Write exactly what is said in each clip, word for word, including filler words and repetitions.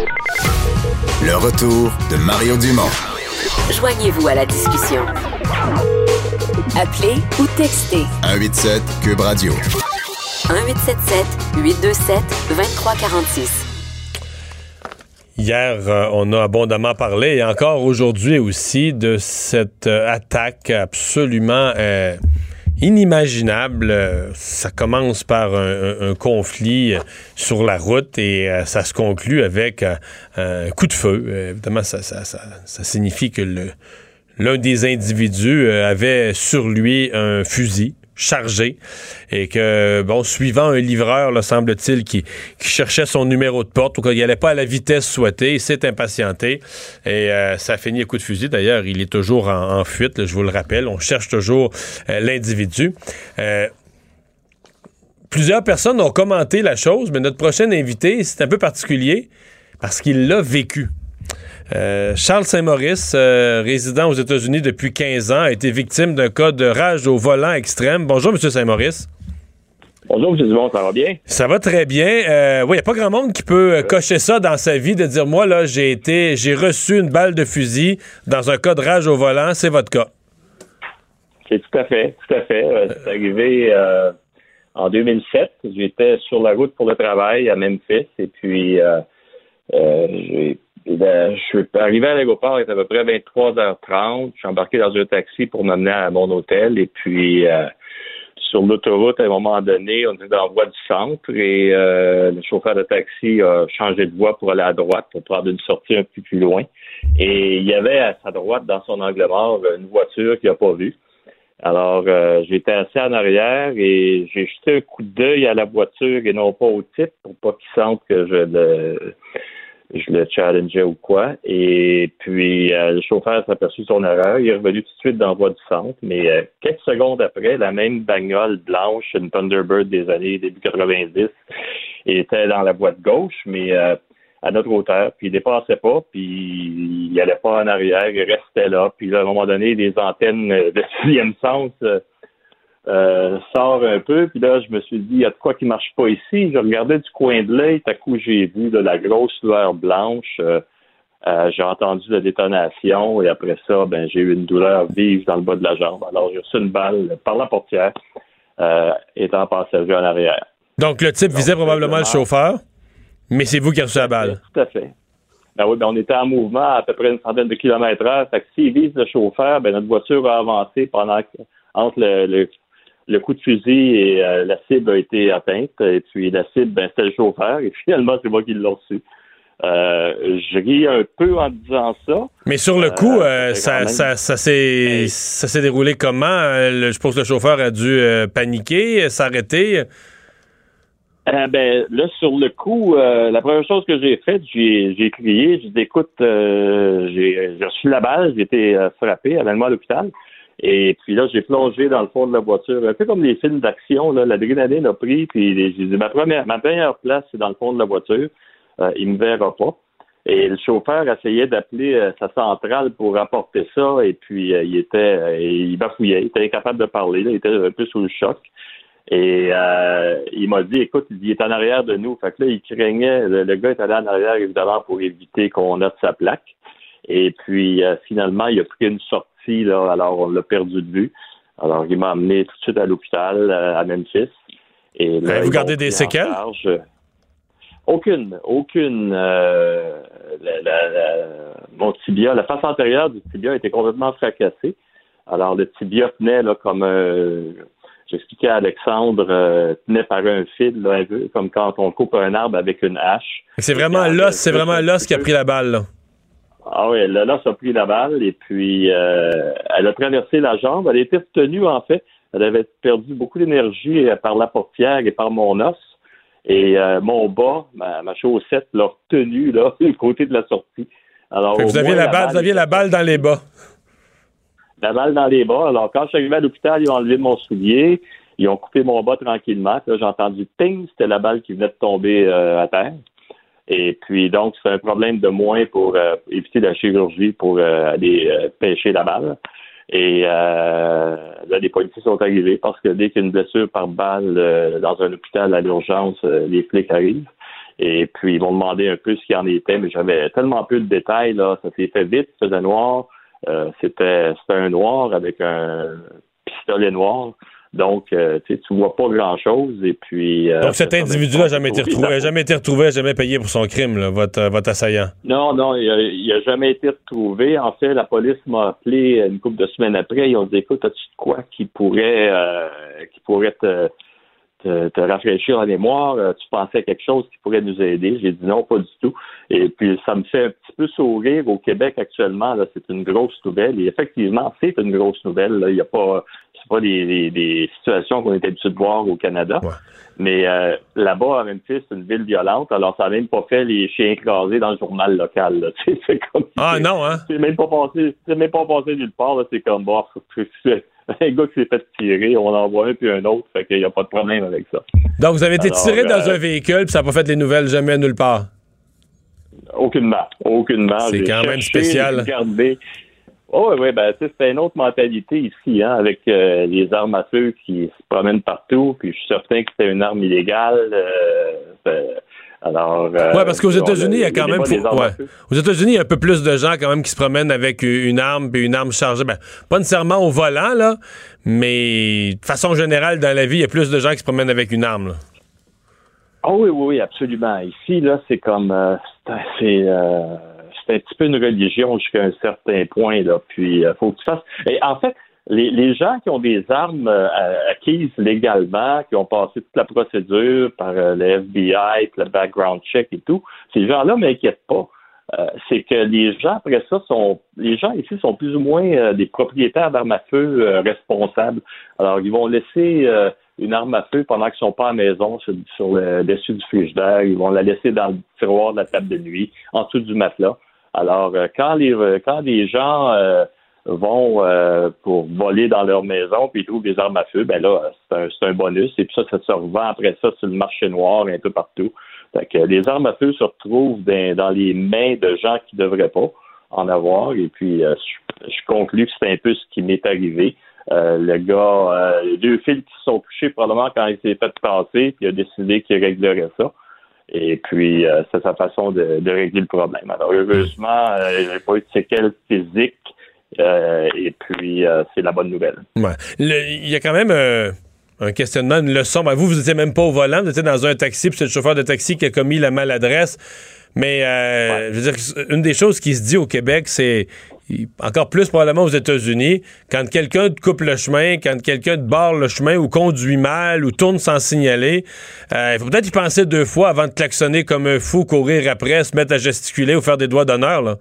Le retour de Mario Dumont. Joignez-vous à la discussion. Appelez ou textez. un huit sept Cube Radio. un huit sept sept huit deux sept deux trois quatre six. Hier, euh, on a abondamment parlé, et encore aujourd'hui aussi, de cette euh, attaque absolument euh, inimaginable. Euh, ça commence par un, un, un conflit euh, sur la route et euh, ça se conclut avec euh, un coup de feu. Euh, évidemment, ça, ça, ça, ça signifie que le, l'un des individus euh, avait sur lui un fusil chargé, et que, bon, suivant un livreur, là, semble-t-il, qui, qui cherchait son numéro de porte, ou qu'il n'allait pas à la vitesse souhaitée, il s'est impatienté, et euh, ça a fini à coup de fusil. D'ailleurs, il est toujours en, en fuite, là, je vous le rappelle, on cherche toujours euh, l'individu. Euh, plusieurs personnes ont commenté la chose, mais notre prochain invité, c'est un peu particulier, parce qu'il l'a vécu. Euh, Charles Saint-Maurice, euh, résident aux États-Unis depuis quinze ans, a été victime d'un cas de rage au volant extrême. Bonjour, M. Saint-Maurice. Bonjour, M. Dumont, ça va bien? Ça va très bien. Euh, oui, il n'y a pas grand monde qui peut euh, cocher ça dans sa vie, de dire, moi, là, j'ai été, j'ai reçu une balle de fusil dans un cas de rage au volant. C'est votre cas. C'est tout à fait, tout à fait. Euh, c'est arrivé euh, en deux mille sept. J'étais sur la route pour le travail à Memphis, et puis euh, euh, j'ai Bien, je suis arrivé à l'aéroport, il était à peu près vingt-trois heures trente. Je suis embarqué dans un taxi pour m'amener à mon hôtel. Et puis, euh, sur l'autoroute, à un moment donné, on était dans la voie du centre. Et euh, le chauffeur de taxi a changé de voie pour aller à droite, pour prendre une sortie un peu plus loin. Et il y avait à sa droite, dans son angle mort, une voiture qu'il n'a pas vue. Alors, euh, j'étais assis en arrière et j'ai jeté un coup d'œil à la voiture et non pas au type, pour pas qu'il sente que je le... je le challengeais ou quoi, et puis euh, le chauffeur s'est aperçu de son erreur, il est revenu tout de suite dans la voie du centre, mais euh, quelques secondes après, la même bagnole blanche, une Thunderbird des années début quatre-vingt-dix, était dans la voie de gauche, mais euh, à notre hauteur, puis il dépassait pas, puis il n'allait pas en arrière, il restait là, puis là, à un moment donné, les antennes de sixième sens euh, Euh, sort un peu, puis là, je me suis dit, il y a de quoi qui marche pas ici. Je regardais du coin de l'œil, tout à coup, j'ai vu de la grosse lueur blanche, euh, euh, j'ai entendu la détonation, et après ça, ben j'ai eu une douleur vive dans le bas de la jambe. Alors, j'ai reçu une balle par la portière, euh, étant passager en arrière. Donc, le type Donc, visait probablement le chauffeur, mais c'est vous qui avez reçu la balle. Tout à fait. Ben oui, ben on était en mouvement à, à peu près une centaine de kilomètres heure, fait que s'il vise le chauffeur, ben notre voiture a avancé pendant que, entre le, le Le coup de fusil et euh, la cible a été atteinte. Et puis la cible, ben, c'était le chauffeur. Et finalement, c'est moi qui l'ai reçu. Euh, je ris un peu en disant ça. Mais sur le coup, euh, euh, ça, même... ça, ça, s'est, Et... ça s'est déroulé comment? Le, je suppose que le chauffeur a dû euh, paniquer, s'arrêter. Euh, ben, là, sur le coup, euh, la première chose que j'ai faite, j'ai, j'ai crié. J'ai dit, écoute, euh, j'ai, j'ai reçu la balle. J'ai été euh, frappé. Amène-moi à l'hôpital. Et puis là, j'ai plongé dans le fond de la voiture. Un peu comme les films d'action, là, l'adrénaline a pris, puis j'ai dit, ma première, ma meilleure place, c'est dans le fond de la voiture. Euh, il me verra pas. Et le chauffeur essayait d'appeler euh, sa centrale pour rapporter ça, et puis euh, il était, euh, il bafouillait, il était incapable de parler, là, il était un peu sous le choc. Et euh, il m'a dit, écoute, il est en arrière de nous. Fait que là, il craignait, le, le gars est allé en arrière, évidemment, pour éviter qu'on note sa plaque. Et puis, euh, finalement, il a pris une sortie. Là, alors, on l'a perdu de vue. Alors, il m'a amené tout de suite à l'hôpital à Memphis. Et là, vous gardez des séquelles? Aucune. Aucune. Euh, la, la, la, mon tibia, la face antérieure du tibia était complètement fracassée. Alors, le tibia tenait là, comme euh, j'expliquais à Alexandre, euh, tenait par un fil, là, un peu, comme quand on coupe un arbre avec une hache. C'est vraiment l'os, là, c'est vraiment l'os qui a pris la balle, là. Ah oui, là, là, ça a pris la balle et puis euh, elle a traversé la jambe. Elle était retenue, en fait. Elle avait perdu beaucoup d'énergie par la portière et par mon os. Et euh, mon bas, ma, ma chaussette, l'a retenue, là, du côté de la sortie. Alors, vous aviez la, la balle, balle, vous aviez la balle dans les bas. La balle dans les bas. Alors, quand je suis arrivé à l'hôpital, ils ont enlevé mon soulier. Ils ont coupé mon bas tranquillement. Là, j'ai entendu ping, c'était la balle qui venait de tomber euh, à terre. Et puis, donc, c'est un problème de moins pour euh, éviter la chirurgie pour euh, aller euh, pêcher la balle. Et euh, là, les policiers sont arrivés parce que dès qu'il y a une blessure par balle euh, dans un hôpital à l'urgence, euh, les flics arrivent. Et puis, ils m'ont demandé un peu ce qu'il en était, mais j'avais tellement peu de détails, là. Ça s'est fait vite, il faisait noir. Euh, c'était, c'était un noir avec un pistolet noir. Donc, euh, tu sais, tu vois pas grand-chose. Et puis... Euh, Donc, cet individu-là n'a jamais été retrouvé, n'a jamais été retrouvé, jamais payé pour son crime, là, votre, votre assaillant. Non, non, il n'a jamais été retrouvé. En fait, la police m'a appelé une couple de semaines après. Ils ont dit, écoute, as-tu de quoi qui pourrait, euh, qui pourrait te, te, te rafraîchir la mémoire? Tu pensais à quelque chose qui pourrait nous aider? J'ai dit non, pas du tout. Et puis, ça me fait un petit peu sourire. Au Québec, actuellement, là, c'est une grosse nouvelle. Et effectivement, c'est une grosse nouvelle. Il n'y a pas... C'est pas des, des, des situations qu'on est habitué de voir au Canada. Ouais. Mais euh, là-bas, à Memphis, c'est une ville violente. Alors, ça n'a même pas fait les chiens écrasés dans le journal local. Là. C'est comme, ah c'est, non, hein? C'est même pas passé, c'est même pas passé nulle part. Là. C'est comme, bon, c'est un gars qui s'est fait tirer, on envoie un puis un autre. Fait qu'il n'y a pas de problème avec ça. Donc, vous avez été Alors, tiré euh, dans un véhicule puis ça n'a pas fait les nouvelles jamais nulle part? Aucunement. Aucunement. C'est J'ai quand même spécial. Oh, oui, ben, tu sais, c'est une autre mentalité ici, hein, avec euh, les armes à feu qui se promènent partout, puis je suis certain que c'était une arme illégale. Euh, alors. Euh, oui, parce qu'aux États-Unis, il y a quand même. Faut, ouais. Aux États-Unis, il y a un peu plus de gens, quand même, qui se promènent avec une arme, puis une arme chargée. Ben, pas nécessairement au volant, là, mais de façon générale, dans la vie, il y a plus de gens qui se promènent avec une arme, là. Ah, oh, oui, oui, oui, absolument. Ici, là, c'est comme. Euh, c'est. Euh, C'est un petit peu une religion jusqu'à un certain point, là. Puis, euh, faut que tu fasses. Et en fait, les, les gens qui ont des armes euh, acquises légalement, qui ont passé toute la procédure par euh, le F B I, le background check et tout, ces gens-là ne m'inquiètent pas. Euh, c'est que les gens, après ça, sont. Les gens ici sont plus ou moins euh, des propriétaires d'armes à feu euh, responsables. Alors, ils vont laisser. Euh, une arme à feu pendant qu'ils sont pas à la maison sur, sur le dessus du frigidaire. Ils vont la laisser dans le tiroir de la table de nuit, en dessous du matelas. Alors, quand les quand des gens euh, vont euh, pour voler dans leur maison puis ils trouvent des armes à feu, ben là, c'est un, c'est un bonus. Et puis ça, ça se revend après ça sur le marché noir un peu partout. Fait que les armes à feu se retrouvent dans, dans les mains de gens qui ne devraient pas en avoir. Et puis, euh, je, je conclus que c'est un peu ce qui m'est arrivé. Euh, le gars, euh, les deux fils qui se sont touchés probablement quand il s'est fait passer, puis il a décidé qu'il réglerait ça. Et puis, euh, c'est sa façon de, de régler le problème. Alors, heureusement, euh, il n'y a pas eu de séquelles physiques. Euh, et puis, euh, c'est la bonne nouvelle. Ouais. Il y a quand même euh, un questionnement, une leçon. Ben, vous, vous n'étiez même pas au volant. Vous étiez dans un taxi, puis c'est le chauffeur de taxi qui a commis la maladresse. Mais, euh, ouais. je veux dire, une des choses qui se dit au Québec, c'est... Encore plus probablement aux États-Unis, quand quelqu'un te coupe le chemin, quand quelqu'un te barre le chemin ou conduit mal ou tourne sans signaler, euh, il faut peut-être y penser deux fois avant de klaxonner comme un fou, courir après, se mettre à gesticuler ou faire des doigts d'honneur, là.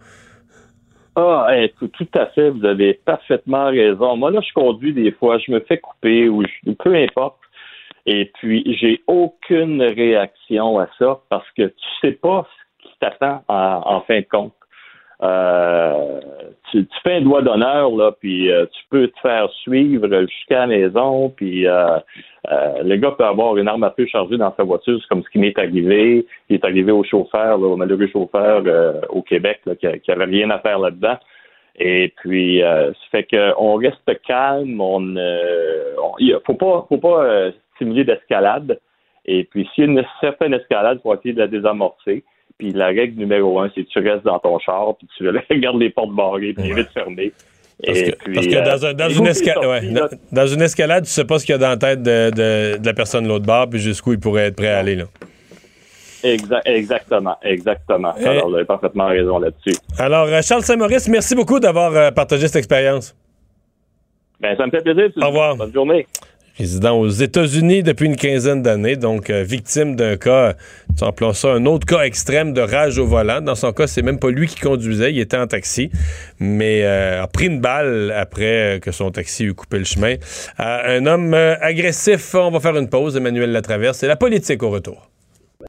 Ah, hey, tout, tout à fait, vous avez parfaitement raison. Moi, là, je conduis des fois, je me fais couper ou je, peu importe. Et puis, j'ai aucune réaction à ça parce que tu sais pas ce qui t'attend en, en fin de compte. Euh, tu, tu fais un doigt d'honneur là, puis euh, tu peux te faire suivre jusqu'à la maison, puis euh, euh, le gars peut avoir une arme à feu chargée dans sa voiture, c'est comme ce qui m'est arrivé, qui est arrivé au chauffeur, là, au malheureux chauffeur euh, au Québec, là, qui, qui avait rien à faire là-dedans. Et puis, euh, ça fait qu'on reste calme, on, euh, on y a, faut pas, faut pas euh, stimuler d'escalade. Et puis, s'il y a une certaine escalade, faut essayer de la désamorcer. Puis la règle numéro un, c'est que tu restes dans ton char, puis tu regardes les portes barrées, puis ouais. vite fermées. Parce que, puis, parce que dans, un, dans, une escalade, sorti, ouais, dans, dans une escalade, tu sais pas ce qu'il y a dans la tête de, de, de la personne de l'autre bord, puis jusqu'où il pourrait être prêt à aller, là. Exa- exactement, exactement. Et... Alors, vous avez parfaitement raison là-dessus. Alors, Charles Saint-Maurice, merci beaucoup d'avoir euh, partagé cette expérience. Ben, ça me fait plaisir. Au revoir. Bonne journée. Résident aux États-Unis depuis une quinzaine d'années, donc euh, victime d'un cas, nous appelons ça un autre cas extrême de rage au volant. Dans son cas, c'est même pas lui qui conduisait, il était en taxi, mais euh, a pris une balle après que son taxi eut coupé le chemin. Euh, un homme euh, agressif, on va faire une pause, Emmanuel Latraverse, c'est la politique au retour.